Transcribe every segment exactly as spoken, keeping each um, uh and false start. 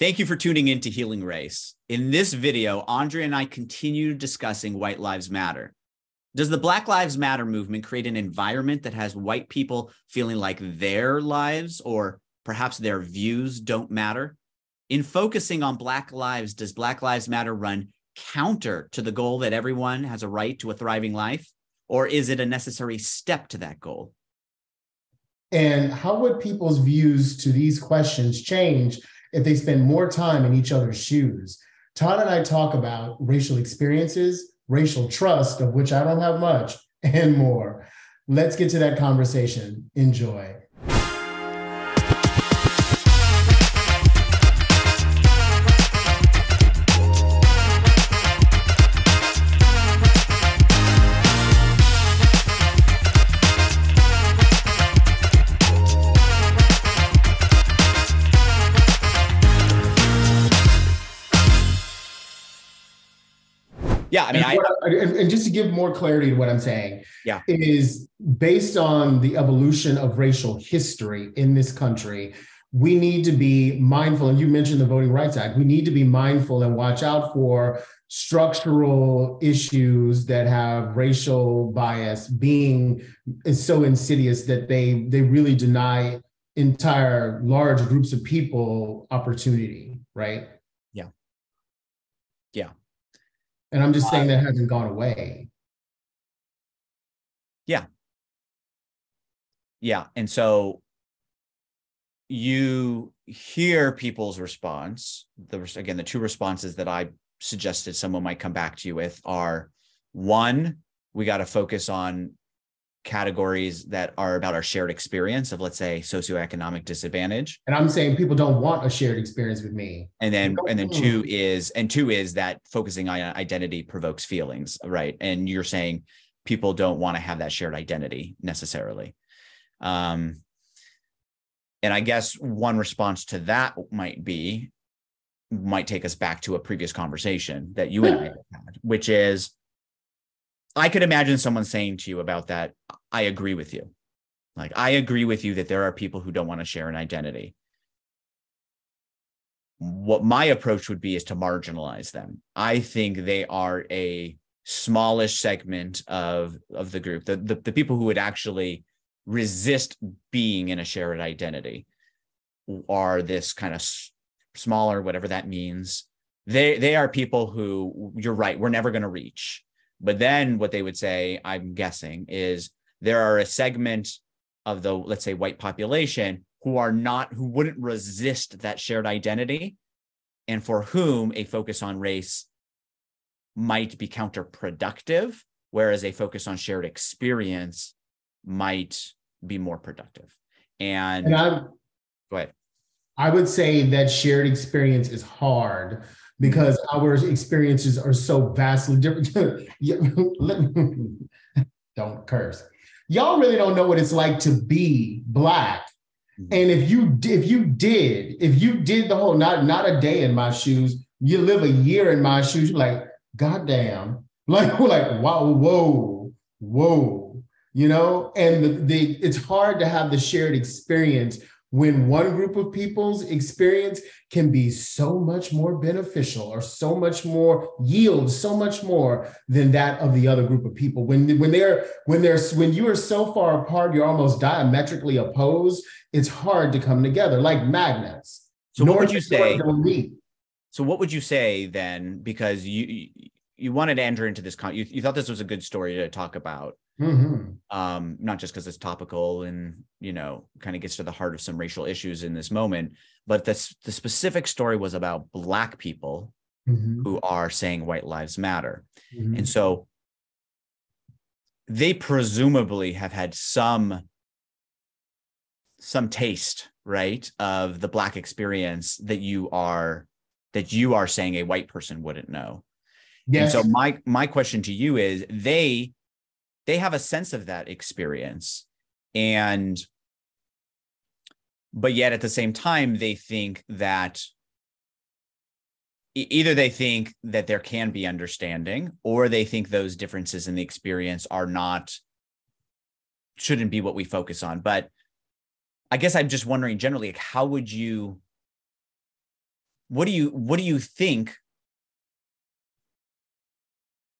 Thank you for tuning in to Healing Race. In this video, Andre and I continue discussing White Lives Matter. Does the Black Lives Matter movement create an environment that has white people feeling like their lives or perhaps their views don't matter? In focusing on Black lives, does Black Lives Matter run counter to the goal that everyone has a right to a thriving life? Or is it a necessary step to that goal? And how would people's views to these questions change if they spend more time in each other's shoes? Todd and I talk about racial experiences, racial trust, of which I don't have much, and more. Let's get to that conversation. Enjoy. Yeah, I mean, and, I, I, and just to give more clarity to what I'm saying, yeah, is based on the evolution of racial history in this country, we need to be mindful. And you mentioned the Voting Rights Act. We need to be mindful and watch out for structural issues that have racial bias being so insidious that they they really deny entire large groups of people opportunity, right? Yeah. Yeah. And I'm just saying that hasn't gone away. Yeah. Yeah. And so you hear people's response. The, again, the two responses that I suggested someone might come back to you with are, one, we got to focus on categories that are about our shared experience of, let's say, socioeconomic disadvantage. And I'm saying people don't want a shared experience with me. And then, and then two is, and two is that focusing on identity provokes feelings, right? And you're saying people don't want to have that shared identity necessarily. Um, and I guess one response to that might be, might take us back to a previous conversation that you and I had, which is, I could imagine someone saying to you about that, I agree with you. Like, I agree with you that there are people who don't want to share an identity. What my approach would be is to marginalize them. I think they are a smallish segment of, of the group, the, the, the people who would actually resist being in a shared identity are this kind of smaller, whatever that means. They, they are people who, you're right, we're never going to reach. But then what they would say, I'm guessing, is there are a segment of the, let's say, white population who are not, who wouldn't resist that shared identity and for whom a focus on race might be counterproductive, whereas a focus on shared experience might be more productive. And, and I, go ahead. I would say that shared experience is hard, because our experiences are so vastly different. Don't curse. Y'all really don't know what it's like to be Black. Mm-hmm. And if you if you did, if you did the whole, not, not a day in my shoes, you live a year in my shoes, you're like, goddamn. Like, we're like, wow, whoa, whoa, you know? And the, the it's hard to have the shared experience when one group of people's experience can be so much more beneficial or so much more yield, so much more than that of the other group of people. When, when they're, when they're, when you are so far apart, you're almost diametrically opposed, it's hard to come together like magnets. So what would you say? So what would you say then, because you, you wanted to enter into this, con- you, you thought this was a good story to talk about. Mm-hmm. Um, not just because it's topical and, you know, kind of gets to the heart of some racial issues in this moment, but this, the specific story was about Black people mm-hmm. who are saying White Lives Matter. Mm-hmm. And so they presumably have had some, some taste, right, of the Black experience that you are, that you are saying a white person wouldn't know. Yes. And so my, my question to you is, they They have a sense of that experience, and but yet at the same time, they think that either they think that there can be understanding, or they think those differences in the experience are not, shouldn't be what we focus on. But I guess I'm just wondering generally, like, how would you what do you what do you think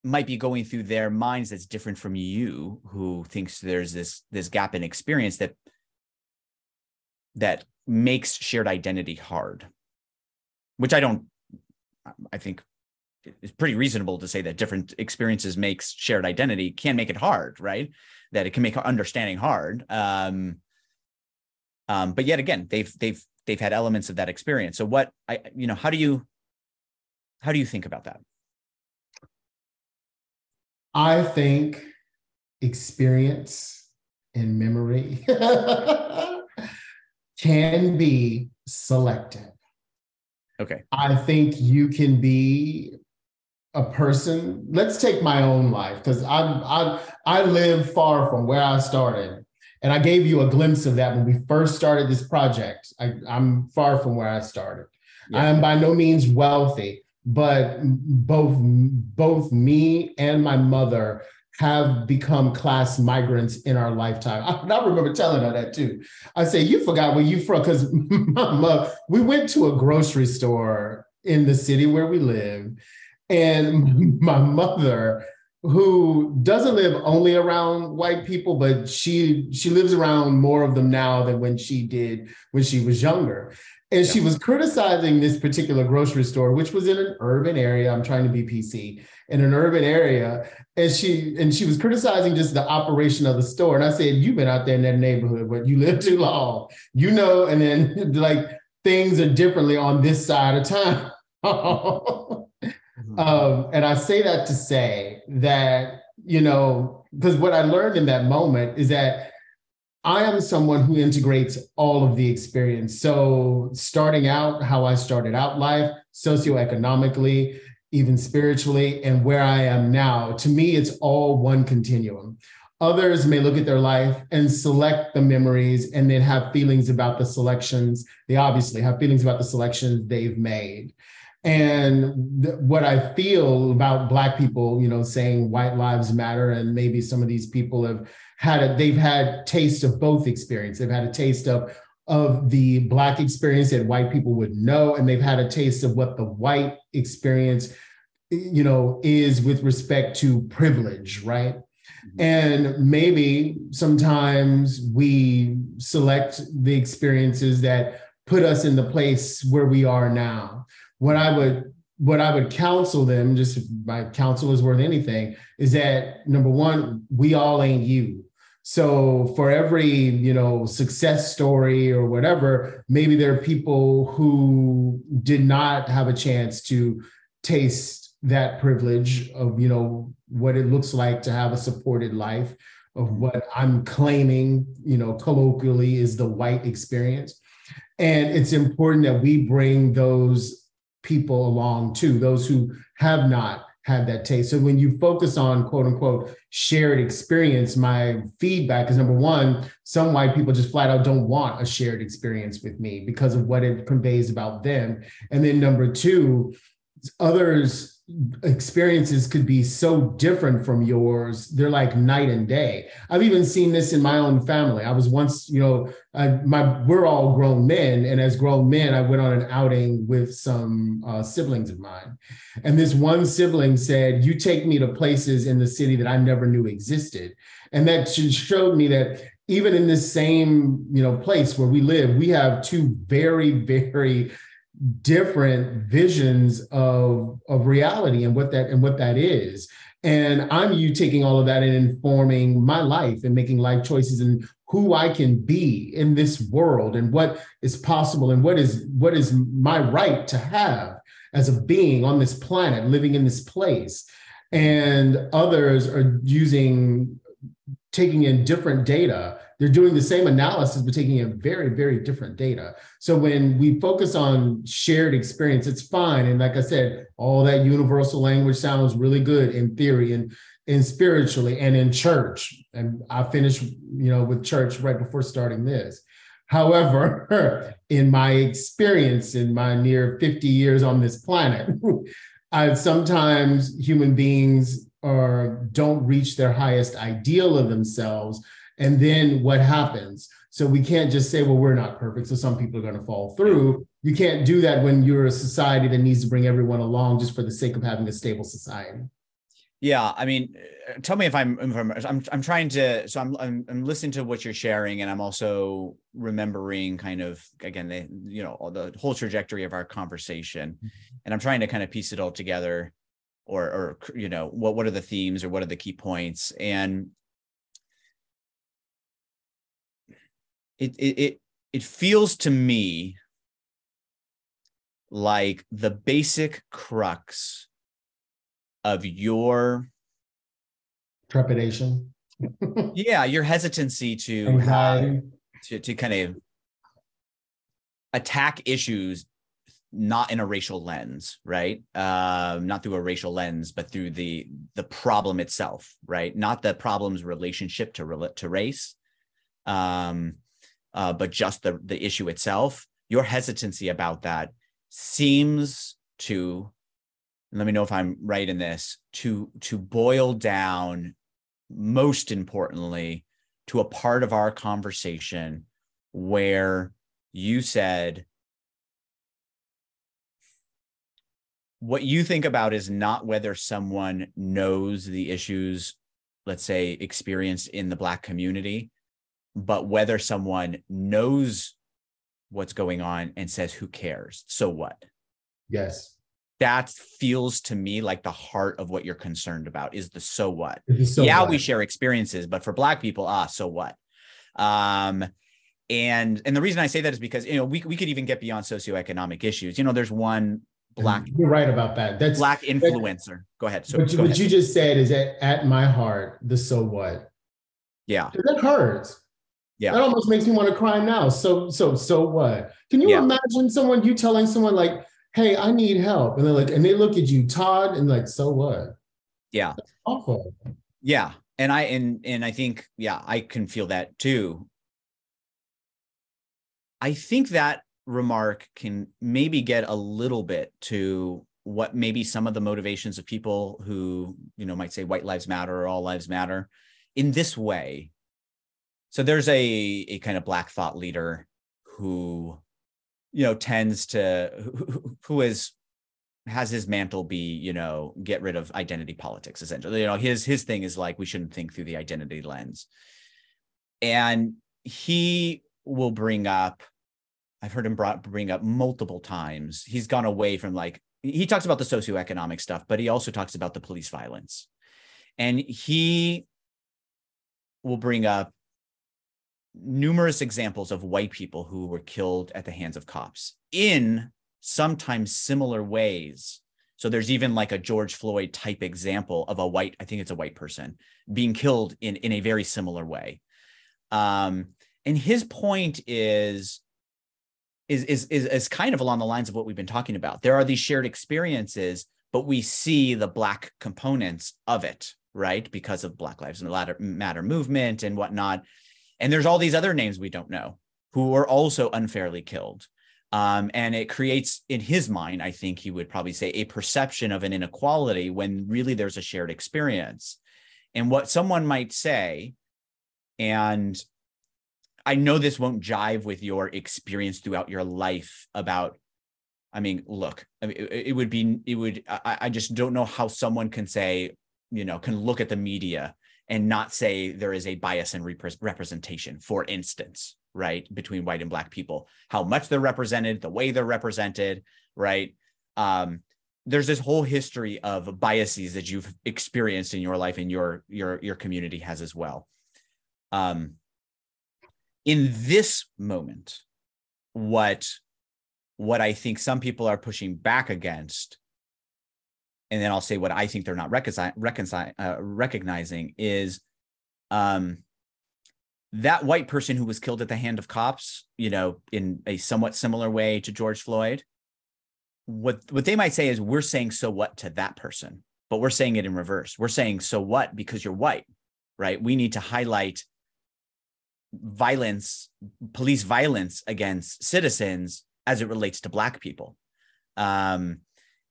might be going through their minds that's different from you, who thinks there's this this gap in experience that that makes shared identity hard? Which I don't, I think it's pretty reasonable to say that different experiences makes shared identity, can make it hard, right? That it can make understanding hard. Um, um, but yet again, they've they've they've had elements of that experience. So what I, you know, how do you how do you think about that? I think experience and memory can be selective. Okay. I think you can be a person. Let's take my own life, because I'm I I live far from where I started, and I gave you a glimpse of that when we first started this project. I, I'm far from where I started. Yeah. I am by no means wealthy, but both both me and my mother have become class migrants in our lifetime. I, I remember telling her that too. I say, you forgot where you from, because we went to a grocery store in the city where we live, and my mother, who doesn't live only around white people, but she she lives around more of them now than when she did when she was younger. And yeah. she was criticizing this particular grocery store, which was in an urban area. I'm trying to be P C, in an urban area. And she and she was criticizing just the operation of the store. And I said, you've been out there in that neighborhood, but you live too long, you know, and then like things are differently on this side of town. mm-hmm. um, and I say that to say that, you know, because what I learned in that moment is that I am someone who integrates all of the experience. So starting out, how I started out life, socioeconomically, even spiritually, and where I am now, to me, it's all one continuum. Others may look at their life and select the memories and then have feelings about the selections. They obviously have feelings about the selections they've made. And th- what I feel about Black people, you know, saying White Lives Matter, and maybe some of these people have had a, they've had taste of both experience. They've had a taste of, of the Black experience that white people would know, and they've had a taste of what the white experience, you know, is with respect to privilege, right? Mm-hmm. And maybe sometimes we select the experiences that put us in the place where we are now. What I would what I would counsel them, just if my counsel is worth anything, is that number one, we all ain't you. So for every, you know, success story or whatever, maybe there are people who did not have a chance to taste that privilege of, you know, what it looks like to have a supported life, of what I'm claiming, you know, colloquially is the white experience. And it's important that we bring those people along too, those who have not had that taste. So when you focus on quote unquote shared experience, my feedback is number one, some white people just flat out don't want a shared experience with me because of what it conveys about them. And then number two, others' experiences could be so different from yours. They're like night and day. I've even seen this in my own family. I was once, you know, I, my we're all grown men. And as grown men, I went on an outing with some uh, siblings of mine. And this one sibling said, you take me to places in the city that I never knew existed. And that showed me that even in this same, you know, place where we live, we have two very, very different visions of of reality and what that and what that is. And I'm you taking all of that and informing my life and making life choices and who I can be in this world and what is possible and what is what is my right to have as a being on this planet, living in this place. And others are using taking in different data. They're doing the same analysis, but taking in very, very different data. So when we focus on shared experience, it's fine. And like I said, all that universal language sounds really good in theory and, and spiritually and in church. And I finished, you know, with church right before starting this. However, in my experience, in my near fifty years on this planet, I sometimes human beings are don't reach their highest ideal of themselves. And then what happens? So we can't just say, well, we're not perfect, so some people are going to fall through. You can't do that when you're a society that needs to bring everyone along just for the sake of having a stable society. Yeah, I mean, tell me if I'm if I'm, I'm I'm trying to. So I'm, I'm I'm listening to what you're sharing, and I'm also remembering kind of again the you know the whole trajectory of our conversation, and I'm trying to kind of piece it all together, or or you know what what are the themes or what are the key points, and it it it, it feels to me like the basic crux of your trepidation, yeah, your hesitancy to uh, to to kind of attack issues not in a racial lens, right? Um, not through a racial lens, but through the the problem itself, right? Not the problem's relationship to to race, um, uh, but just the the issue itself. Your hesitancy about that seems to, and let me know if I'm right in this, to to boil down, most importantly, to a part of our conversation where you said what you think about is not whether someone knows the issues, let's say, experienced in the Black community, but whether someone knows what's going on and says, who cares? So what? Yes. That feels to me like the heart of what you're concerned about is the so what. So yeah, what? We share experiences, but for Black people, ah, so what? Um, and and the reason I say that is because, you know, we we could even get beyond socioeconomic issues. You know, there's one Black. You're right about that. That's Black influencer. That, go ahead. So what, go what ahead. You just said is that at my heart, the so what. Yeah. That hurts. Yeah. That almost makes me want to cry now. So so so what? Can you yeah. imagine someone you telling someone like, hey, I need help. And they're like, and they look at you, Todd, and like, so what? Yeah. That's awful. Yeah. And I, and, and I think, yeah, I can feel that too. I think that remark can maybe get a little bit to what maybe some of the motivations of people who, you know, might say white lives matter or all lives matter in this way. So there's a, a kind of Black thought leader who, you know, tends to, who, who is, has his mantle be, you know, get rid of identity politics, essentially. You know, his, his thing is like, we shouldn't think through the identity lens. And he will bring up, I've heard him brought, bring up multiple times. He's gone away from like, he talks about the socioeconomic stuff, but he also talks about the police violence. And he will bring up numerous examples of white people who were killed at the hands of cops in sometimes similar ways. So there's even like a George Floyd type example of a white, I think it's a white person being killed in, in a very similar way. Um, and his point is, is, is, is, is kind of along the lines of what we've been talking about. There are these shared experiences, but we see the Black components of it, right? Because of Black Lives Matter movement and whatnot. And there's all these other names we don't know who are also unfairly killed. Um, and it creates, in his mind, I think he would probably say, a perception of an inequality when really there's a shared experience. And what someone might say, and I know this won't jive with your experience throughout your life about, I mean, look, I mean, it, it would be, it would, I, I just don't know how someone can say, you know, can look at the media and not say there is a bias in rep- representation, for instance, right, between white and Black people, how much they're represented, the way they're represented, right? Um, there's this whole history of biases that you've experienced in your life and your your your community has as well. Um, in this moment, what, what I think some people are pushing back against, and then I'll say what I think they're not reconcil- reconcil- uh, recognizing is um, that white person who was killed at the hand of cops, you know, in a somewhat similar way to George Floyd. What what they might say is, we're saying so what to that person, but we're saying it in reverse. We're saying so what because you're white, right? We need to highlight violence, police violence against citizens as it relates to Black people, um,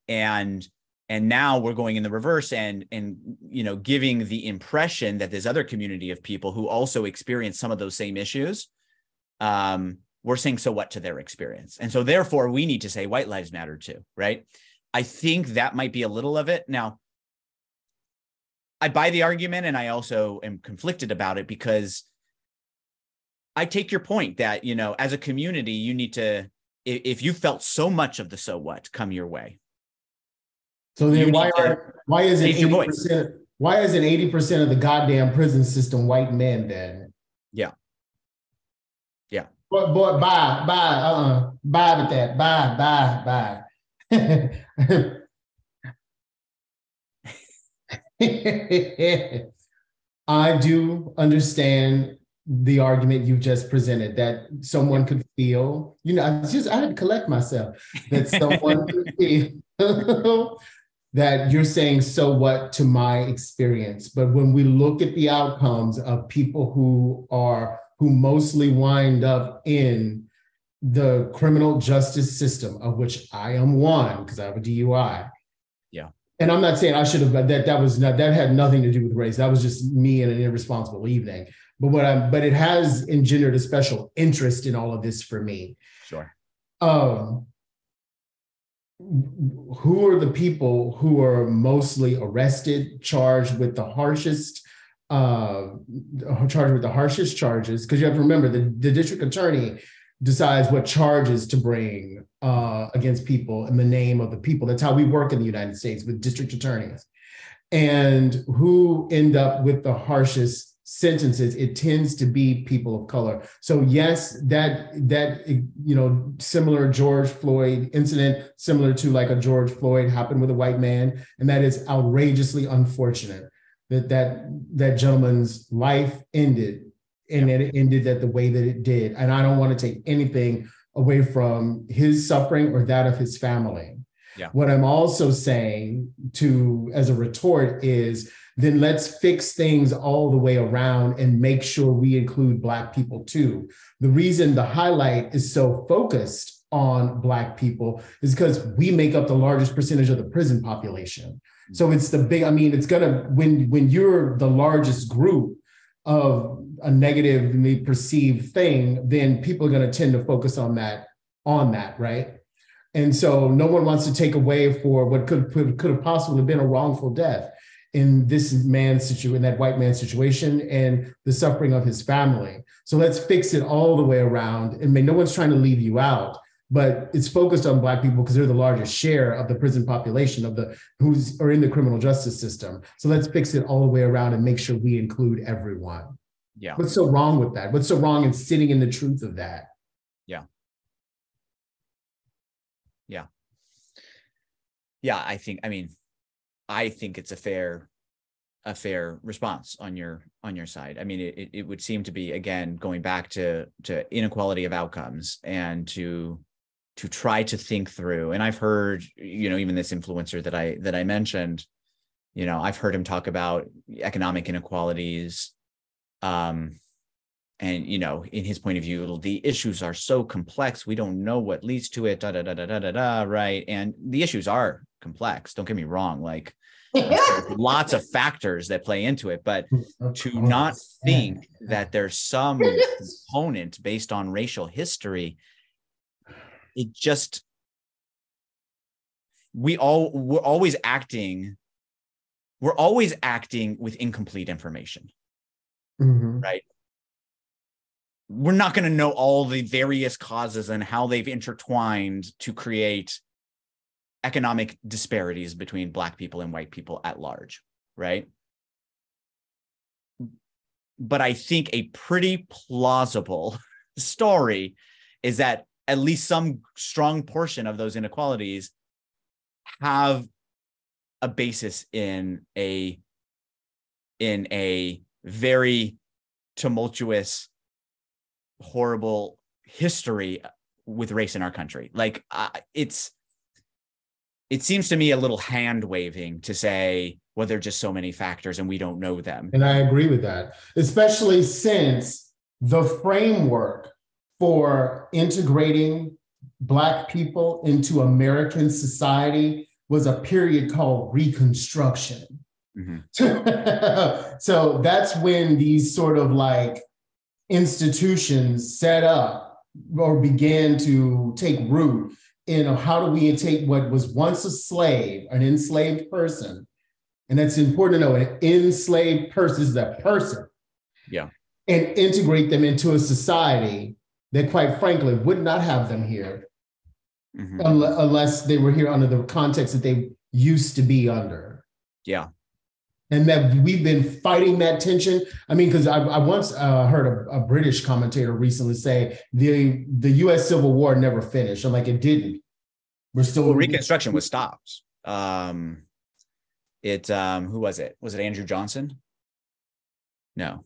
and. And now we're going in the reverse and, and you know, giving the impression that this other community of people who also experience some of those same issues um, we're saying so what to their experience. And so therefore we need to say white lives matter too, right? I think that might be a little of it. Now, I buy the argument, and I also am conflicted about it, because I take your point that, you know, as a community, you need to, if you felt so much of the so what come your way. So then why are, why is it eighty percent, why is it eighty percent of the goddamn prison system white men then? Yeah. Yeah. But boy, bye, bye, uh-uh, bye with that, bye, bye, bye. I do understand the argument you just presented, that someone could feel, you know, I just, I had to collect myself, that someone could feel that you're saying so what to my experience. But when we look at the outcomes of people who are, who mostly wind up in the criminal justice system, of which I am one, because I have a D U I. Yeah. And I'm not saying I should have, that that was not, that had nothing to do with race. That was just me in an irresponsible evening. But what I, but it has engendered a special interest in all of this for me. Sure. Um, who are the people who are mostly arrested, charged with the harshest, uh, charged with the harshest charges? Because you have to remember, the, the district attorney decides what charges to bring uh, against people in the name of the people. That's how we work in the United States with district attorneys. And who end up with the harshest sentences, it tends to be people of color. So yes, that, that, you know, similar George Floyd incident, similar to like a George Floyd, happened with a white man. And that is outrageously unfortunate that that, that gentleman's life ended. And it ended that the way that it did. And I don't want to take anything away from his suffering or that of his family. Yeah. What I'm also saying to, as a retort, is then let's fix things all the way around and make sure we include Black people too. The reason the highlight is so focused on Black people is because we make up the largest percentage of the prison population. So it's the big, I mean, it's gonna, when, when you're the largest group of a negatively perceived thing, then people are going to tend to focus on that, on that, right? And so no one wants to take away for what could, could have possibly been a wrongful death in this man's situation, in that white man's situation, and the suffering of his family. So let's fix it all the way around. And no one's trying to leave you out, but it's focused on Black people because they're the largest share of the prison population, of the who's are in the criminal justice system. So let's fix it all the way around and make sure we include everyone. Yeah. What's so wrong with that? What's so wrong in sitting in the truth of that? Yeah. Yeah. Yeah, I think, I mean, I think it's a fair, a fair response on your, on your side. I mean, it, it would seem to be, again, going back to, to inequality of outcomes, and to, to try to think through. And I've heard, you know, even this influencer that I, that I mentioned, you know, I've heard him talk about economic inequalities. Um, and, you know, in his point of view, the issues are so complex. We don't know what leads to it, da, da, da, da, da, da, da, right? And the issues are complex. Don't get me wrong. Like, lots of factors that play into it, but to not think that there's some component based on racial history, it just, we all, we're always acting, we're always acting with incomplete information. Mm-hmm. Right. We're not going to know all the various causes and how they've intertwined to create economic disparities between Black people and white people at large. Right. But I think a pretty plausible story is that at least some strong portion of those inequalities have a basis in a, in a, very tumultuous, horrible history with race in our country. Like uh, it's, it seems to me a little hand waving to say, well, there are just so many factors and we don't know them. And I agree with that, especially since the framework for integrating Black people into American society was a period called Reconstruction. Mm-hmm. So that's when these sort of like institutions set up or began to take root. You know, how do we take what was once a slave, an enslaved person? And that's important to know, an enslaved person is a person. Yeah. And integrate them into a society that, quite frankly, would not have them here mm-hmm. unle- unless they were here under the context that they used to be under. Yeah. And that we've been fighting that tension. I mean, because I, I once uh, heard a, a British commentator recently say the the U S Civil War never finished. I'm like, it didn't. We're still well, Reconstruction was stopped. Um, it um, who was it? Was it Andrew Johnson? No,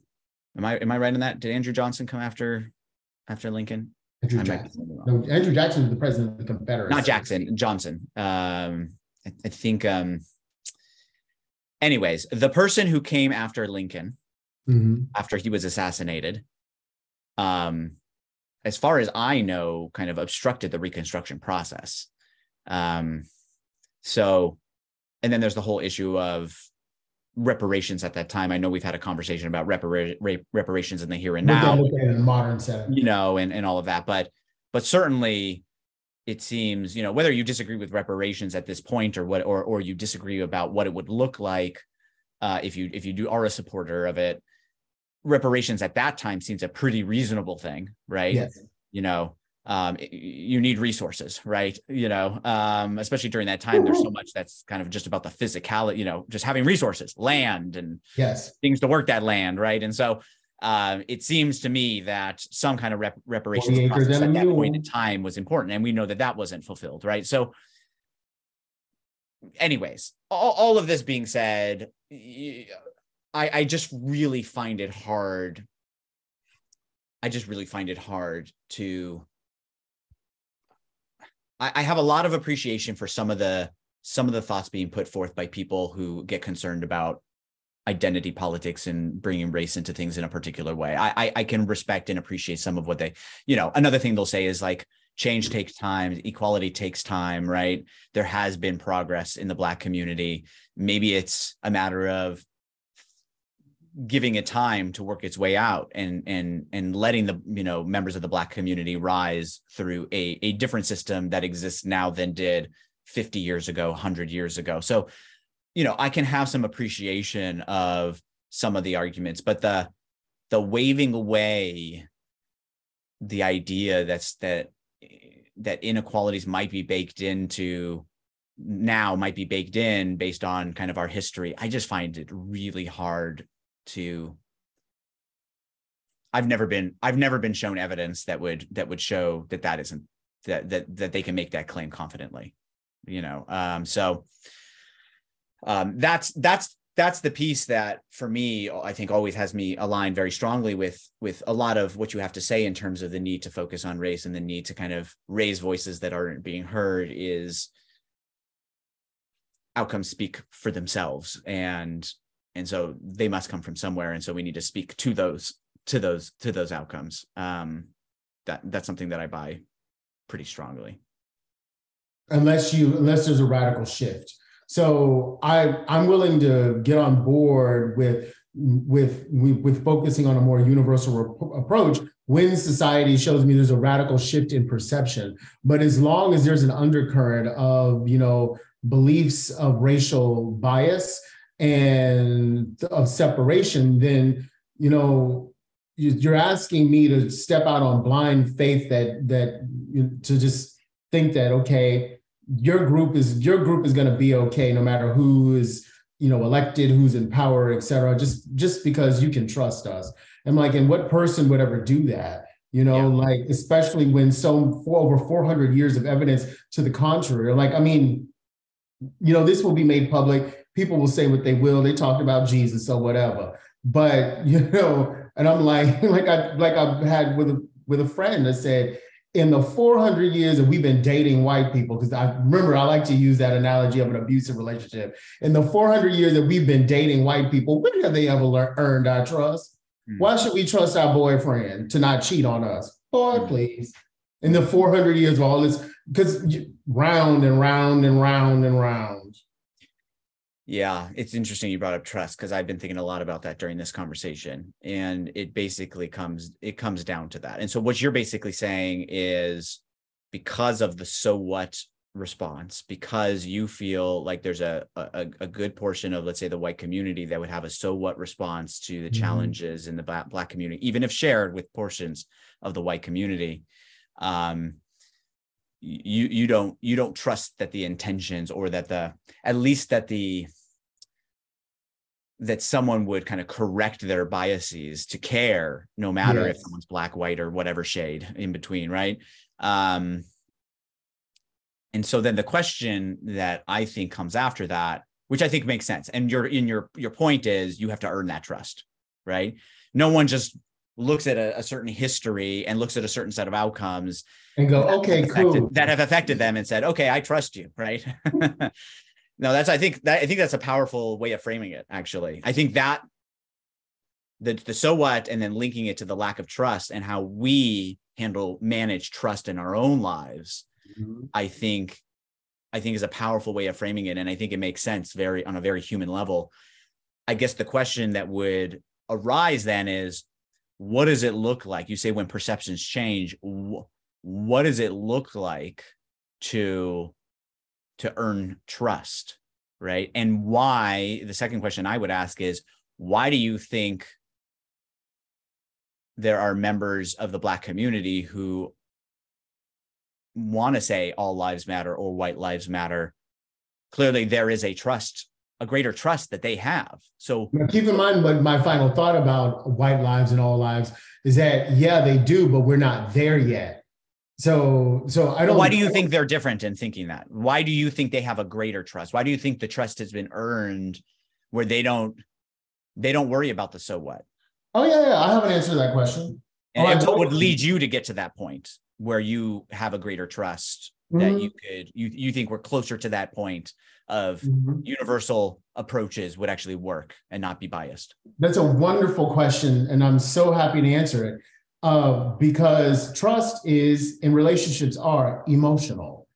am I am I right in that? Did Andrew Johnson come after after Lincoln? Andrew Jackson. No, Andrew Jackson was the president of the Confederacy. Not Jackson, Johnson. Um, I, I think. Um, Anyways, the person who came after Lincoln, mm-hmm. after he was assassinated, um, as far as I know, kind of obstructed the Reconstruction process. Um, so, and then there's the whole issue of reparations at that time. I know we've had a conversation about repara- rep- reparations in the here and We're now, in the modern setting, you know, and, and all of that. But, but certainly, it seems, you know, whether you disagree with reparations at this point or what, or or you disagree about what it would look like uh, if you if you do are a supporter of it, reparations at that time seems a pretty reasonable thing, right? Yes. You know, um, it, you need resources, right? You know, um, especially during that time, there's so much that's kind of just about the physicality, you know, just having resources, land and yes. things to work that land, right? And so Um, it seems to me that some kind of rep- reparations process at that point in time was important, and we know that that wasn't fulfilled, right? So anyways, all, all of this being said, I, I just really find it hard. I just really find it hard to, I, I have a lot of appreciation for some of the, some of the thoughts being put forth by people who get concerned about identity politics and bringing race into things in a particular way. I, I I can respect and appreciate some of what they, you know, another thing they'll say is like, change takes time, equality takes time, right? There has been progress in the Black community. Maybe it's a matter of giving it time to work its way out and and and letting the, you know, members of the Black community rise through a, a different system that exists now than did fifty years ago, one hundred years ago. So you know, I can have some appreciation of some of the arguments, but the the waving away the idea that's that that inequalities might be baked into now might be baked in based on kind of our history. I just find it really hard to. I've never been I've never been shown evidence that would that would show that that isn't that that that they can make that claim confidently, you know. Um, so. Um, that's that's that's the piece that for me, I think always has me aligned very strongly with with a lot of what you have to say in terms of the need to focus on race and the need to kind of raise voices that aren't being heard is outcomes speak for themselves. And and so they must come from somewhere. And so we need to speak to those to those to those outcomes. Um, that that's something that I buy pretty strongly. Unless you unless there's a radical shift. So I, I'm willing to get on board with, with, with focusing on a more universal rep- approach when society shows me there's a radical shift in perception. But as long as there's an undercurrent of, you know, beliefs of racial bias and of separation, then, you know, you're asking me to step out on blind faith that, that to just think that, okay, your group is your group is going to be okay, no matter who is, you know, elected, who's in power, et cetera, just just because you can trust us. And like, and what person would ever do that? You know, yeah. like, especially when so for over four hundred years of evidence to the contrary, like, I mean, you know, this will be made public. People will say what they will. They talked about Jesus or whatever. But, you know, and I'm like, like I like I've had with a, with a friend that said, in the four hundred years that we've been dating white people, because I remember I like to use that analogy of an abusive relationship. In the four hundred years that we've been dating white people, when have they ever learned, earned our trust? Mm. Why should we trust our boyfriend to not cheat on us? Boy, mm. please. In the four hundred years of all this, because round and round and round and round. Yeah, it's interesting you brought up trust, because I've been thinking a lot about that during this conversation, and it basically comes it comes down to that. And so what you're basically saying is, because of the so what response, because you feel like there's a a, a good portion of, let's say, the white community that would have a so what response to the mm-hmm. challenges in the black, black community, even if shared with portions of the white community, um, you you don't you don't trust that the intentions, or that the at least that the that someone would kind of correct their biases to care, no matter yes. if someone's black, white, or whatever shade in between, right? Um, and so then the question that I think comes after that, which I think makes sense, and your in your your point is, you have to earn that trust, right? No one just looks at a, a certain history and looks at a certain set of outcomes and go, okay, cool, that have affected them, and said, okay, I trust you, right? No, that's I think that I think that's a powerful way of framing it. Actually, I think that the the so what, and then linking it to the lack of trust and how we handle manage trust in our own lives, mm-hmm. I think I think is a powerful way of framing it, and I think it makes sense very on a very human level. I guess the question that would arise then is, what does it look like? You say when perceptions change, wh- what does it look like to to earn trust, right? And why, the second question I would ask is, why do you think there are members of the Black community who want to say all lives matter or white lives matter? Clearly, there is a trust, a greater trust that they have. So now, keep in mind, but my final thought about white lives and all lives is that, yeah, they do, but we're not there yet. So, so I don't. Why do you think they're different in thinking that? Why do you think they have a greater trust? Why do you think the trust has been earned, where they don't, they don't worry about the so what? Oh yeah, yeah. I haven't answered that question. And, oh, and what would lead you to get to that point where you have a greater trust mm-hmm. that you could, you you think we're closer to that point of mm-hmm. universal approaches would actually work and not be biased? That's a wonderful question, and I'm so happy to answer it. Uh, because trust is, and relationships are, emotional.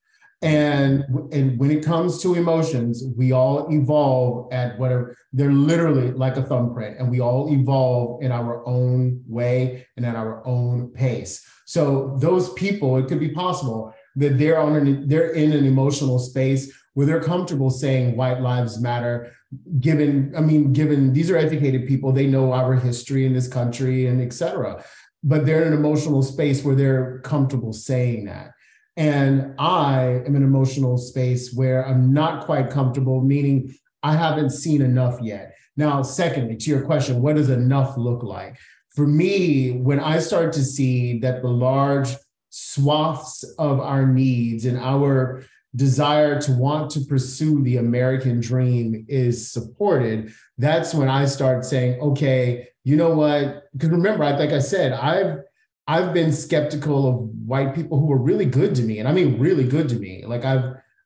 And, and when it comes to emotions, we all evolve at whatever, they're literally like a thumbprint, and we all evolve in our own way and at our own pace. So those people, it could be possible that they're on an, they're in an emotional space where they're comfortable saying white lives matter, given, I mean, given these are educated people, they know our history in this country and et cetera. But they're in an emotional space where they're comfortable saying that. And I am in an emotional space where I'm not quite comfortable, meaning I haven't seen enough yet. Now, secondly, to your question, what does enough look like? For me, when I start to see that the large swaths of our needs and our desire to want to pursue the American dream is supported, that's when I start saying, okay, you know what? Because remember, like I said, I've I've been skeptical of white people who were really good to me, and I mean really good to me. Like I've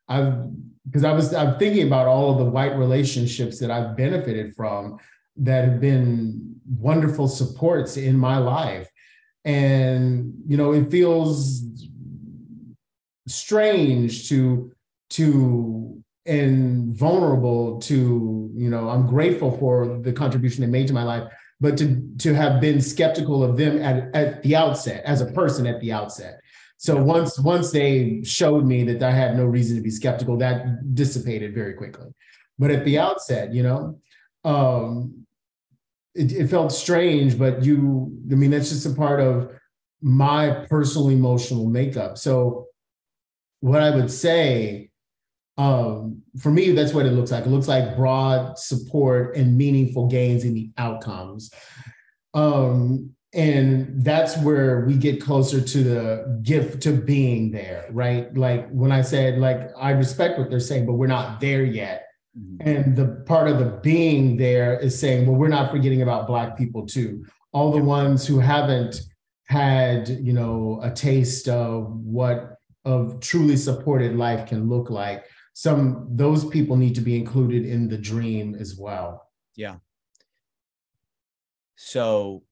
I've because I was I'm thinking about all of the white relationships that I've benefited from that have been wonderful supports in my life, and you know it feels strange to to and vulnerable to, you know, I'm grateful for the contribution they made to my life, but to to have been skeptical of them at, at the outset, as a person at the outset. So once once they showed me that I had no reason to be skeptical, that dissipated very quickly. But at the outset, you know, um, it, it felt strange, but you, I mean, that's just a part of my personal emotional makeup. So what I would say, um, for me, that's what it looks like. It looks like broad support and meaningful gains in the outcomes. Um, and that's where we get closer to the gift to being there, right? Like when I said, like, I respect what they're saying, but we're not there yet. Mm-hmm. And the part of the being there is saying, well, we're not forgetting about Black people too. All the ones who haven't had, you know, a taste of what of truly supported life can look like. Some, those people need to be included in the dream as well. Yeah. So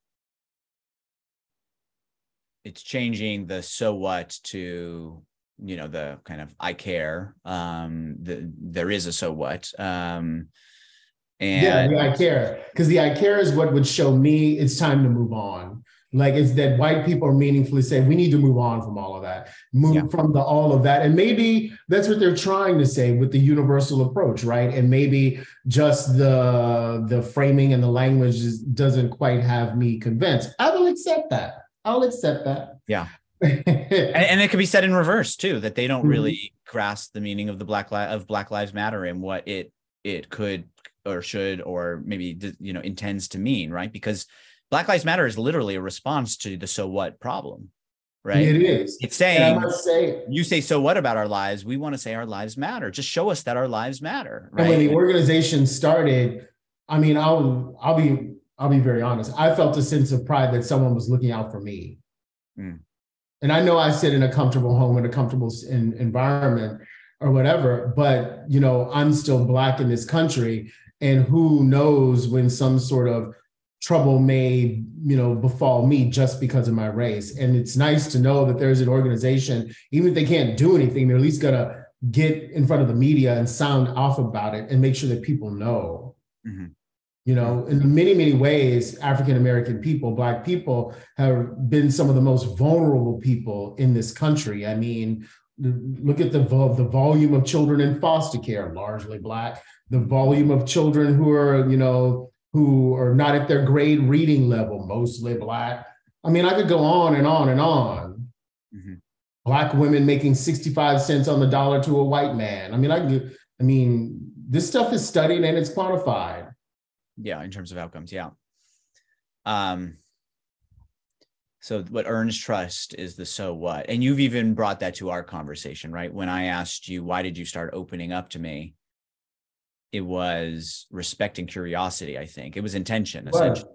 it's changing the so what to you know, the kind of I care, um, the, there is a so what. Um, and yeah, the I care, because the I care is what would show me it's time to move on. Like, it's that white people are meaningfully saying we need to move on from all of that, move yeah. from the all of that. And maybe that's what they're trying to say with the universal approach, right? And maybe just the the framing and the language doesn't quite have me convinced. I will accept that. I'll accept that. Yeah. and, and it could be said in reverse too, that they don't mm-hmm. really grasp the meaning of the Black Li- of Black Lives Matter and what it it could or should or maybe, you know, intends to mean, right? Because Black Lives Matter is literally a response to the so what problem, right? It is. It's saying, say, you say so what about our lives? We want to say our lives matter. Just show us that our lives matter, right? And when the organization started, I mean, I'll I'll be I'll be very honest. I felt a sense of pride that someone was looking out for me. Mm. And I know I sit in a comfortable home in a comfortable in, environment or whatever, but, you know, I'm still Black in this country, and who knows when some sort of trouble may, you know, befall me just because of my race. And it's nice to know that there's an organization, even if they can't do anything, they're at least gonna get in front of the media and sound off about it and make sure that people know. Mm-hmm. You know, in many, many ways, African-American people, Black people have been some of the most vulnerable people in this country. I mean, look at the, the volume of children in foster care, largely Black, the volume of children who are, you know, who are not at their grade reading level, mostly Black. I mean, I could go on and on and on. Mm-hmm. Black women making sixty-five cents on the dollar to a white man. I mean, I can, I mean, this stuff is studied and it's quantified. Yeah, in terms of outcomes, yeah. Um. So what earns trust is the so what. And you've even brought that to our conversation, right? When I asked you, why did you start opening up to me? It was respect and curiosity, I think. It was intention, essentially,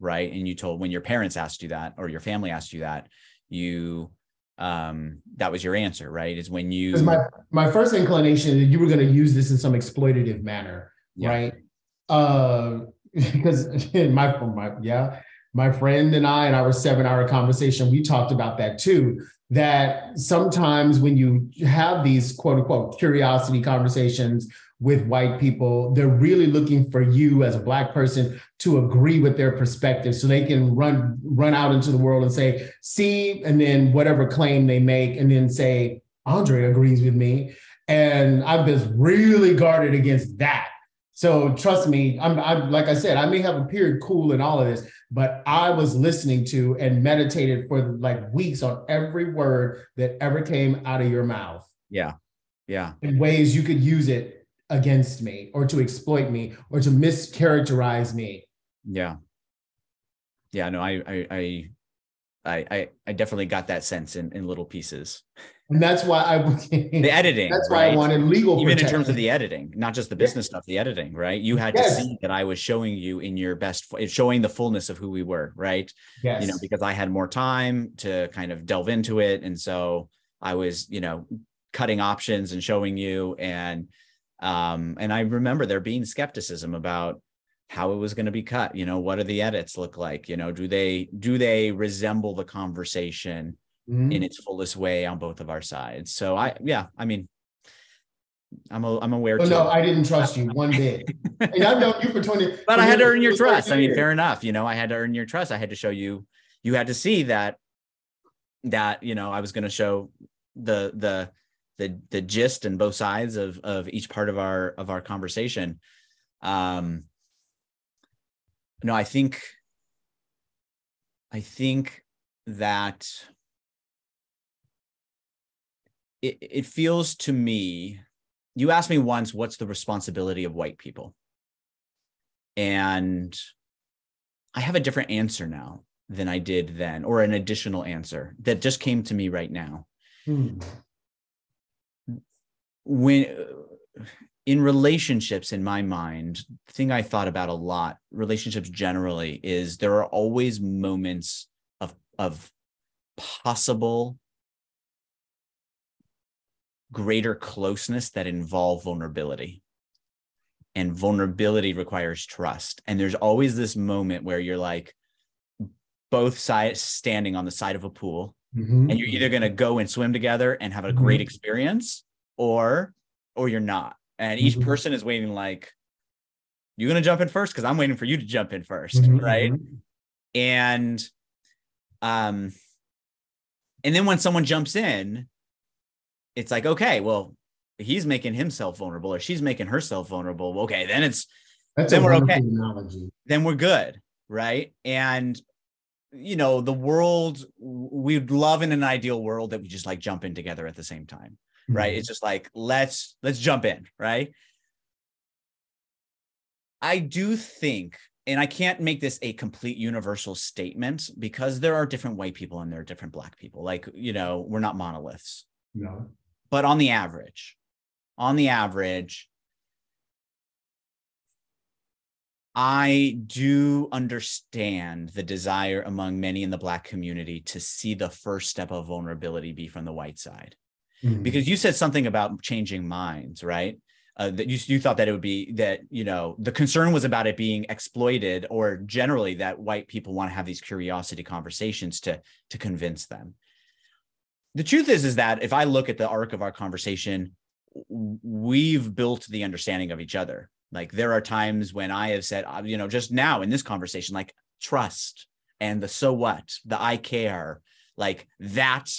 right? And you told, when your parents asked you that, or your family asked you that, you, um, that was your answer, right? Is when you- my, my first inclination that you were going to use this in some exploitative manner, yeah. right? Uh, because my, my, yeah, my friend and I, in our seven hour conversation, we talked about that too, that sometimes when you have these quote unquote curiosity conversations with white people, they're really looking for you as a Black person to agree with their perspective so they can run, run out into the world and say, see, and then whatever claim they make, and then say, Andre agrees with me. And I've been really guarded against that. So trust me, I'm, I'm like I said, I may have appeared cool in all of this, but I was listening to and meditated for like weeks on every word that ever came out of your mouth. Yeah, yeah. In ways you could use it against me or to exploit me or to mischaracterize me. Yeah. Yeah, no, I I I I, I definitely got that sense in, in little pieces. And that's why I the editing. That's why right? I wanted legal even protection. In terms of the editing, not just the business yeah. stuff. The editing, right? You had yes. to see that I was showing you in your best, showing the fullness of who we were, right? Yes. You know, because I had more time to kind of delve into it, and so I was, you know, cutting options and showing you, and um, and I remember there being skepticism about how it was going to be cut. You know, what do the edits look like? You know, do they do they resemble the conversation in its fullest way on both of our sides? So I, yeah, I mean, I'm a, I'm aware. Well, no, I didn't trust you one bit. And I've known you for twenty. But I had to earn your trust. I mean, fair enough. You know, I had to earn your trust. I had to show you, you had to see that, that, you know, I was going to show the, the, the, the gist and both sides of, of each part of our, of our conversation. Um, no, I think, I think that, It, it feels to me, you asked me once, what's the responsibility of white people? And I have a different answer now than I did then, or an additional answer that just came to me right now. Hmm. When, in relationships, in my mind, the thing I thought about a lot, relationships generally, is there are always moments of, of possible greater closeness that involve vulnerability, and vulnerability requires trust. And there's always this moment where you're like both sides standing on the side of a pool, Mm-hmm. And you're either going to go and swim together and have a mm-hmm. great experience, or or you're not. And each mm-hmm. person is waiting, like, you're going to jump in first because I'm waiting for you to jump in first, mm-hmm. right? And um, and then when someone jumps in, it's like, okay, well, he's making himself vulnerable, or she's making herself vulnerable. Okay, then it's That's then we're okay. Analogy. Then we're good, right? And you know, the world, we'd love in an ideal world that we just like jump in together at the same time, right? Mm-hmm. It's just like, let's, let's jump in, right? I do think, and I can't make this a complete universal statement because there are different white people and there are different black people. Like, you know, we're not monoliths. No. But on the average, on the average, I do understand the desire among many in the Black community to see the first step of vulnerability be from the white side. Mm-hmm. Because you said something about changing minds, right? Uh, that you, you thought that it would be that, you know, the concern was about it being exploited, or generally that white people want to have these curiosity conversations to, to convince them. The truth is, is that if I look at the arc of our conversation, we've built the understanding of each other. Like, there are times when I have said, you know, just now in this conversation, like, trust and the so what, the I care, like that,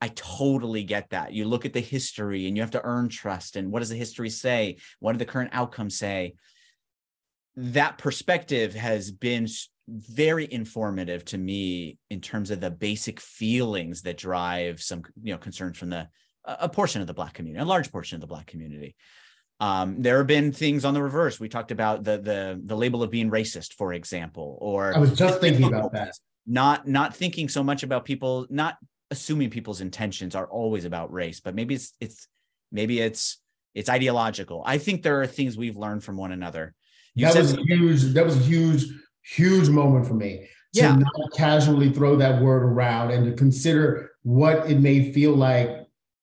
I totally get that. You look at the history and you have to earn trust. And what does the history say? What do the current outcomes say? That perspective has been very informative to me in terms of the basic feelings that drive some, you know, concerns from the, a portion of the Black community, a large portion of the Black community. Um, there have been things on the reverse. We talked about the the the label of being racist, for example, or I was just thinking about that. Not not thinking so much about people, not assuming people's intentions are always about race, but maybe it's it's maybe it's it's ideological. I think there are things we've learned from one another. You that was huge. That was a huge, huge moment for me to yeah. not casually throw that word around and to consider what it may feel like.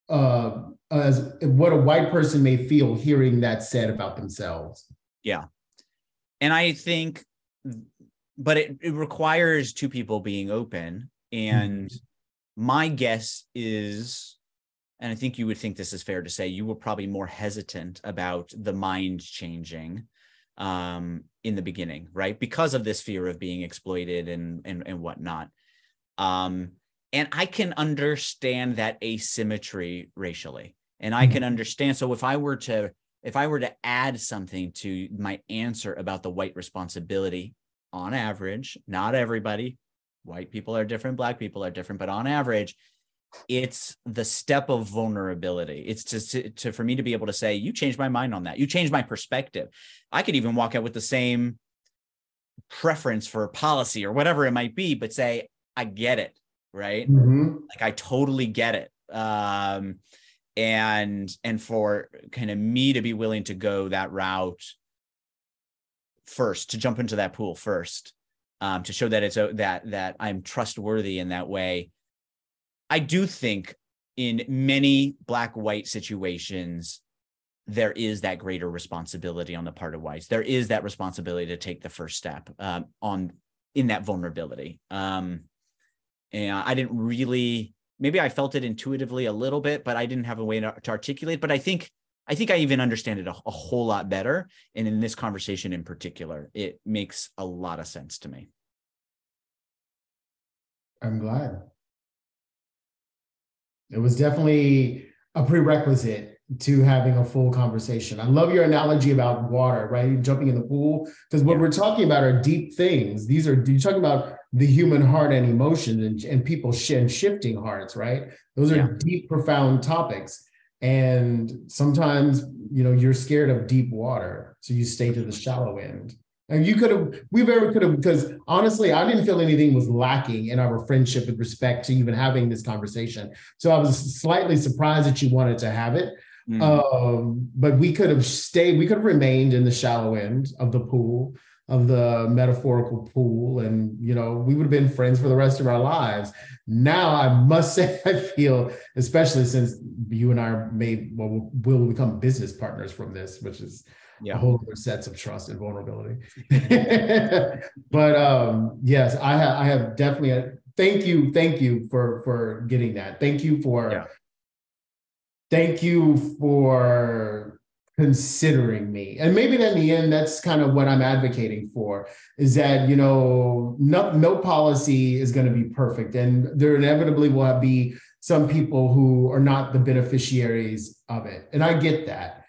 Uh, As what a white person may feel hearing that said about themselves. Yeah. And I think, but it, it requires two people being open. And mm-hmm. my guess is, and I think you would think this is fair to say, you were probably more hesitant about the mind changing um, in the beginning, right? Because of this fear of being exploited and, and, and whatnot. Um, and I can understand that asymmetry racially. And I can understand. So if I were to, if I were to add something to my answer about the white responsibility, on average, not everybody, white people are different, black people are different, but on average, it's the step of vulnerability. It's to, to, to for me to be able to say, you changed my mind on that. You changed my perspective. I could even walk out with the same preference for policy or whatever it might be, but say, I get it, right? Mm-hmm. Like, I totally get it. Um, And and for kind of me to be willing to go that route first, to jump into that pool first, um, to show that it's a, that that I'm trustworthy in that way. I do think in many Black-white situations, there is that greater responsibility on the part of whites. There is that responsibility to take the first step um, on in that vulnerability. Um, and I didn't really. Maybe I felt it intuitively a little bit, but I didn't have a way to, to articulate. But I think I think I even understand it a, a whole lot better. And in this conversation in particular, it makes a lot of sense to me. I'm glad. It was definitely a prerequisite to having a full conversation. I love your analogy about water, right? Jumping in the pool, because what yeah. we're talking about are deep things. These are, you're talking about the human heart and emotion and, and people sh- and shifting hearts, right? Those are yeah. deep, profound topics. And sometimes, you know, you're scared of deep water. So you stay to the shallow end. And you could have, we very could have, because honestly, I didn't feel anything was lacking in our friendship with respect to even having this conversation. So I was slightly surprised that you wanted to have it. Mm. Um, but we could have stayed, we could have remained in the shallow end of the pool, of the metaphorical pool. And, you know, we would have been friends for the rest of our lives. Now I must say, I feel, especially since you and I are made, well, will become business partners from this, which is yeah. a whole other sets of trust and vulnerability. But um, yes, I, ha- I have definitely thank you, thank you for for getting that. Thank you for yeah. thank you for considering me. And maybe in the end, that's kind of what I'm advocating for, is that, you know, no, no policy is going to be perfect. And there inevitably will be some people who are not the beneficiaries of it. And I get that.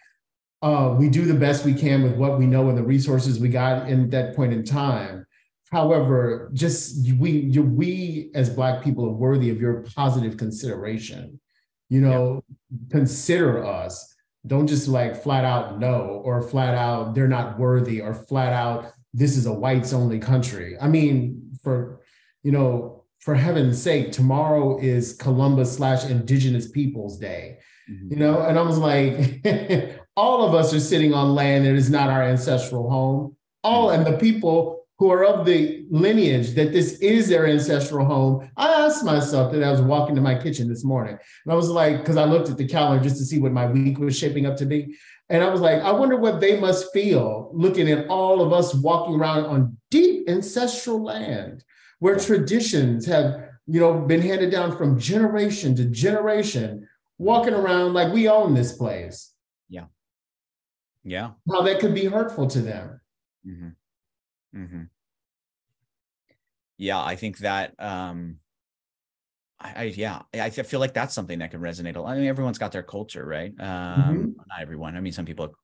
Uh, we do the best we can with what we know and the resources we got in that point in time. However, just we we as Black people are worthy of your positive consideration. You know, yeah. consider us. Don't just like flat out no, or flat out they're not worthy, or flat out this is a whites only country. I mean, for, you know, for heaven's sake, tomorrow is Columbus slash Indigenous Peoples Day. Mm-hmm. You know, and I was like, all of us are sitting on land that is not our ancestral home. All mm-hmm. and the people who are of the lineage that this is their ancestral home. I asked myself that. I was walking to my kitchen this morning, and I was like, because I looked at the calendar just to see what my week was shaping up to be. And I was like, I wonder what they must feel looking at all of us walking around on deep ancestral land where traditions have, you know, been handed down from generation to generation, walking around like we own this place. Yeah. Yeah. How that could be hurtful to them. Mm-hmm. Mm-hmm. Yeah, I think that um I, I yeah I feel like that's something that can resonate a lot. I mean, everyone's got their culture, right? um mm-hmm. Not everyone. I mean, some people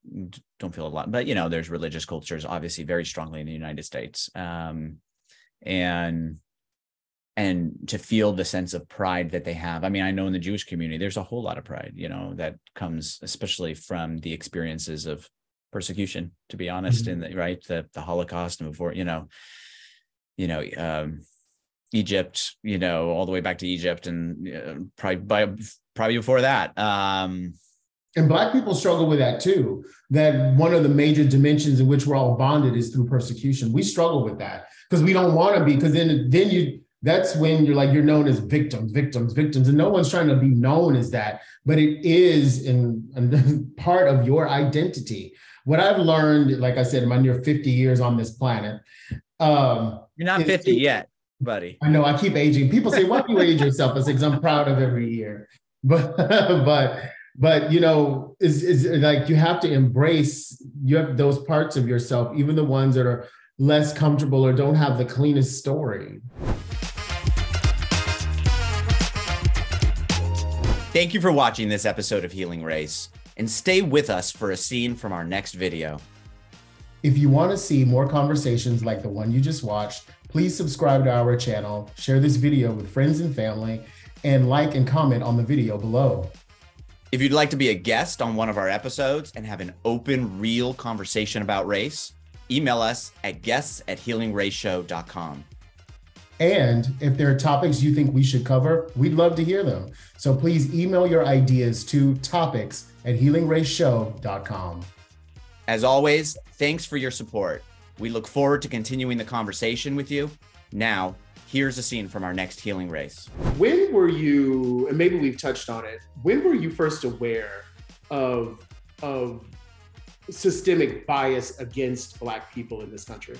don't feel a lot, but you know, there's religious cultures obviously very strongly in the United States, um and and to feel the sense of pride that they have. I mean, I know in the Jewish community there's a whole lot of pride, you know, that comes especially from the experiences of persecution, to be honest, mm-hmm. in the right the, the Holocaust, and before, you know, you know, um, Egypt, you know, all the way back to Egypt, and uh, probably by, probably before that. Um, and Black people struggle with that too. That one of the major dimensions in which we're all bonded is through persecution. We struggle with that because we don't want to be. Because then, then you. That's when you're like, you're known as victims, victims, victims. And no one's trying to be known as that, but it is in, in part of your identity. What I've learned, like I said, in my near fifty years on this planet. Um, you're not fifty it, yet, buddy. I know, I keep aging. People say, why do you age yourself? I say, because I'm proud of every year. But, but, but you know, it's, it's like you have to embrace you have those parts of yourself, even the ones that are less comfortable or don't have the cleanest story. Thank you for watching this episode of Healing Race, and stay with us for a scene from our next video. If you want to see more conversations like the one you just watched, please subscribe to our channel, share this video with friends and family, and like and comment on the video below. If you'd like to be a guest on one of our episodes and have an open, real conversation about race, email us at guests at healing race show dot com. And if there are topics you think we should cover, we'd love to hear them. So please email your ideas to topics at healing race show dot com. As always, thanks for your support. We look forward to continuing the conversation with you. Now, here's a scene from our next Healing Race. When were you, and maybe we've touched on it, when were you first aware of, of systemic bias against Black people in this country?